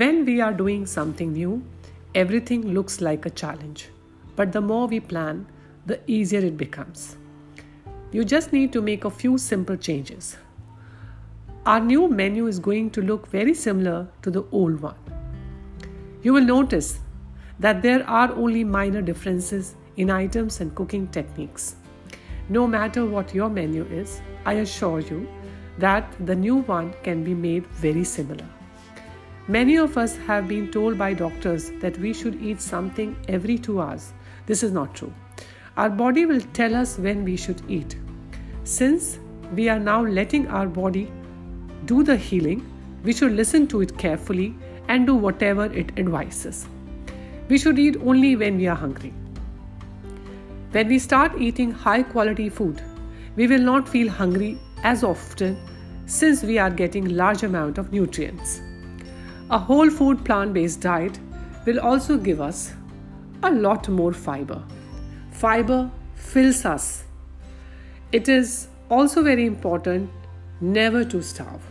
When we are doing something new, everything looks like a challenge. But the more we plan, the easier it becomes. You just need to make a few simple changes. Our new menu is going to look very similar to the old one. You will notice that there are only minor differences in items and cooking techniques. No matter what your menu is, I assure you that the new one can be made very similar. Many of us have been told by doctors that we should eat something every 2 hours. This is not true. Our body will tell us when we should eat. Since we are now letting our body do the healing, we should listen to it carefully and do whatever it advises. We should eat only when we are hungry. When we start eating high quality food, we will not feel hungry as often since we are getting large amount of nutrients. A whole food plant-based diet will also give us a lot more fiber. Fiber fills us. It is also very important never to starve.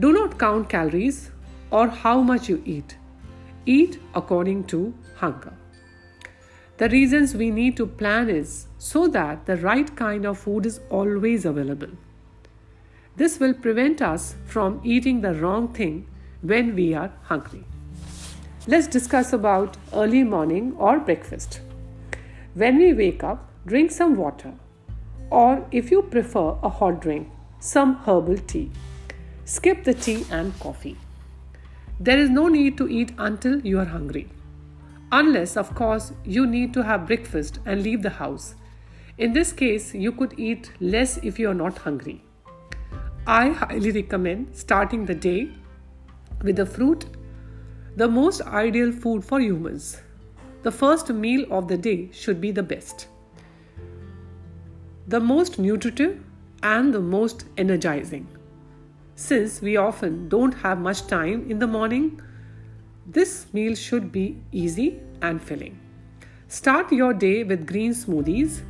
Do not count calories or how much you eat. Eat according to hunger. The reasons we need to plan is so that the right kind of food is always available. This will prevent us from eating the wrong thing when we are hungry. Let's discuss about early morning or breakfast. When we wake up, drink some water, or if you prefer a hot drink, some herbal tea. Skip the tea and coffee. There is no need to eat until you are hungry. Unless, of course, you need to have breakfast and leave the house. In this case, you could eat less if you are not hungry. I highly recommend starting the day with a fruit, the most ideal food for humans. The first meal of the day should be the best, the most nutritive and the most energizing. Since we often don't have much time in the morning, this meal should be easy and filling. Start your day with green smoothies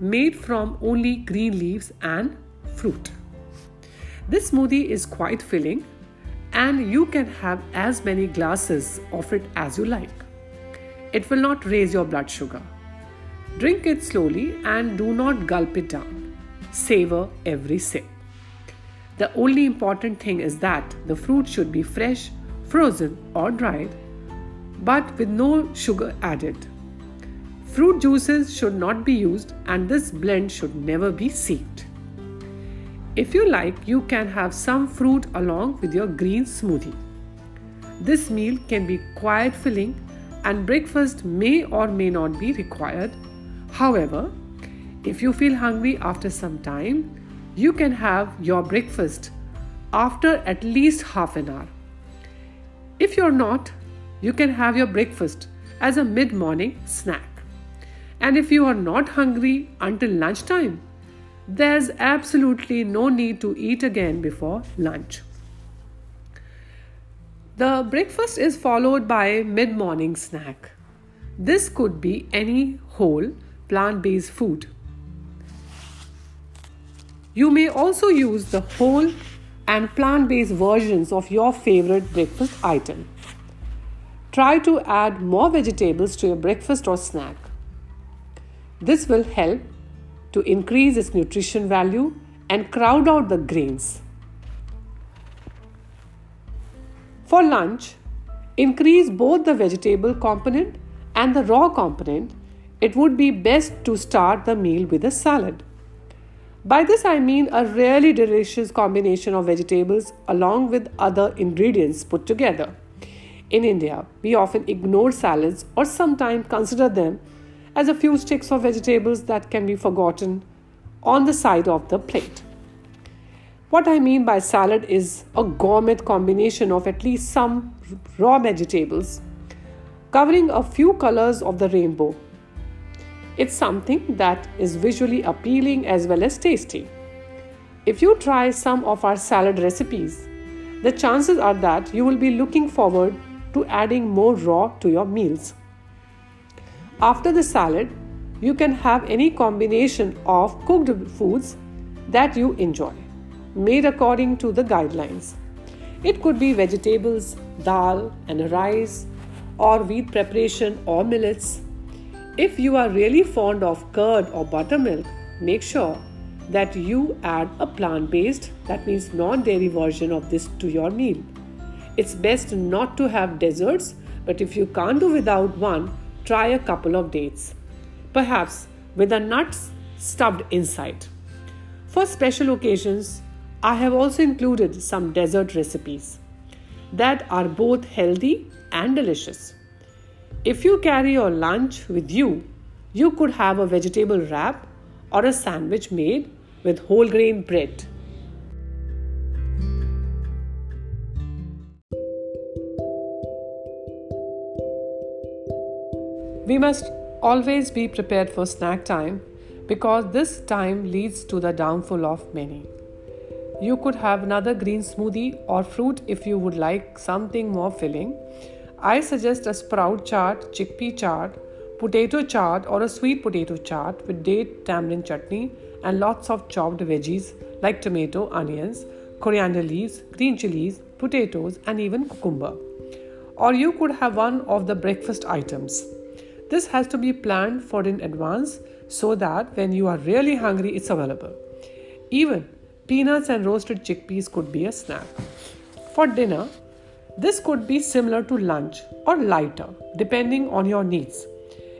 made from only green leaves and fruit. This smoothie is quite filling and you can have as many glasses of it as you like. It will not raise your blood sugar. Drink it slowly and do not gulp it down. Savor every sip. The only important thing is that the fruit should be fresh, frozen or dried, but with no sugar added. Fruit juices should not be used and this blend should never be sieved. If you like, you can have some fruit along with your green smoothie. This meal can be quite filling and breakfast may or may not be required. However, if you feel hungry after some time, you can have your breakfast after at least half an hour. If you're not, you can have your breakfast as a mid-morning snack. And if you are not hungry until lunchtime, there's absolutely no need to eat again before lunch. The breakfast is followed by mid-morning snack. This could be any whole plant-based food. You may also use the whole and plant-based versions of your favorite breakfast item. Try to add more vegetables to your breakfast or snack. This will help to increase its nutrition value and crowd out the grains. For lunch, increase both the vegetable component and the raw component. It would be best to start the meal with a salad. By this I mean a really delicious combination of vegetables along with other ingredients put together. In India, we often ignore salads or sometimes consider them as a few sticks of vegetables that can be forgotten on the side of the plate. What I mean by salad is a gourmet combination of at least some raw vegetables, covering a few colors of the rainbow. It's something that is visually appealing as well as tasty. If you try some of our salad recipes, the chances are that you will be looking forward to adding more raw to your meals. After the salad, you can have any combination of cooked foods that you enjoy, made according to the guidelines. It could be vegetables, dal and rice, or wheat preparation or millets. If you are really fond of curd or buttermilk, make sure that you add a plant-based, that means non-dairy version of this to your meal. It's best not to have desserts, but if you can't do without one, try a couple of dates, perhaps with the nuts stuffed inside. For special occasions, I have also included some dessert recipes that are both healthy and delicious. If you carry your lunch with you, you could have a vegetable wrap or a sandwich made with whole grain bread. We must always be prepared for snack time, because this time leads to the downfall of many. You could have another green smoothie or fruit if you would like something more filling. I suggest a sprout chaat, chickpea chaat, potato chaat or a sweet potato chaat with date tamarind chutney and lots of chopped veggies like tomato, onions, coriander leaves, green chilies, potatoes and even cucumber. Or you could have one of the breakfast items. This has to be planned for in advance so that when you are really hungry, it's available. Even peanuts and roasted chickpeas could be a snack. For dinner, this could be similar to lunch or lighter, depending on your needs.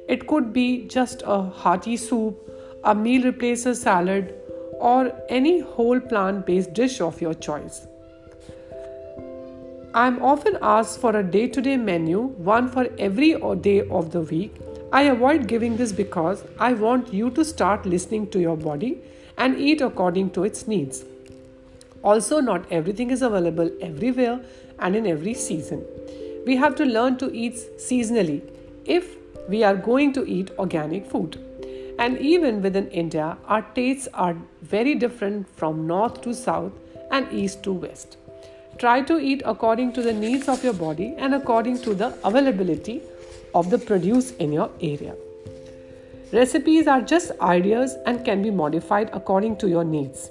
It could be just a hearty soup, a meal replacer salad, or any whole plant-based dish of your choice. I am often asked for a day-to-day menu, one for every day of the week. I avoid giving this because I want you to start listening to your body and eat according to its needs. Also, not everything is available everywhere and in every season. We have to learn to eat seasonally if we are going to eat organic food. And even within India, our tastes are very different from north to south and east to west. Try to eat according to the needs of your body and according to the availability of the produce in your area. Recipes are just ideas and can be modified according to your needs.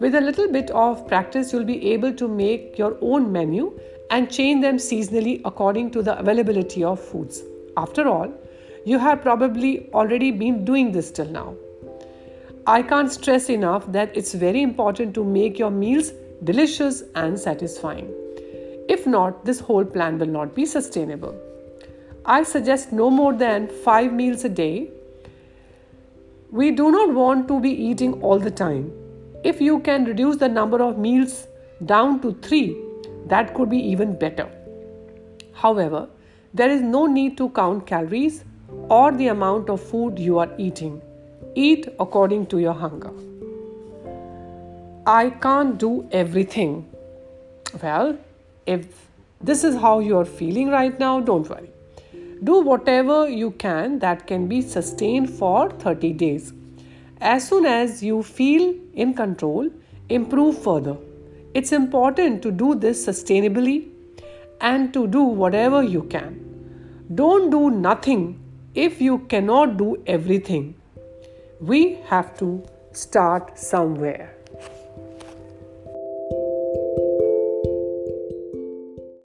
With a little bit of practice, you'll be able to make your own menu and change them seasonally according to the availability of foods. After all, you have probably already been doing this till now. I can't stress enough that it's very important to make your meals delicious and satisfying. If not, this whole plan will not be sustainable. I suggest no more than 5 meals a day. We do not want to be eating all the time. If you can reduce the number of meals down to 3, that could be even better. However, there is no need to count calories or the amount of food you are eating. Eat according to your hunger. I can't do everything. Well, if this is how you are feeling right now, don't worry. Do whatever you can that can be sustained for 30 days. As soon as you feel in control, improve further. It's important to do this sustainably and to do whatever you can. Don't do nothing if you cannot do everything. We have to start somewhere.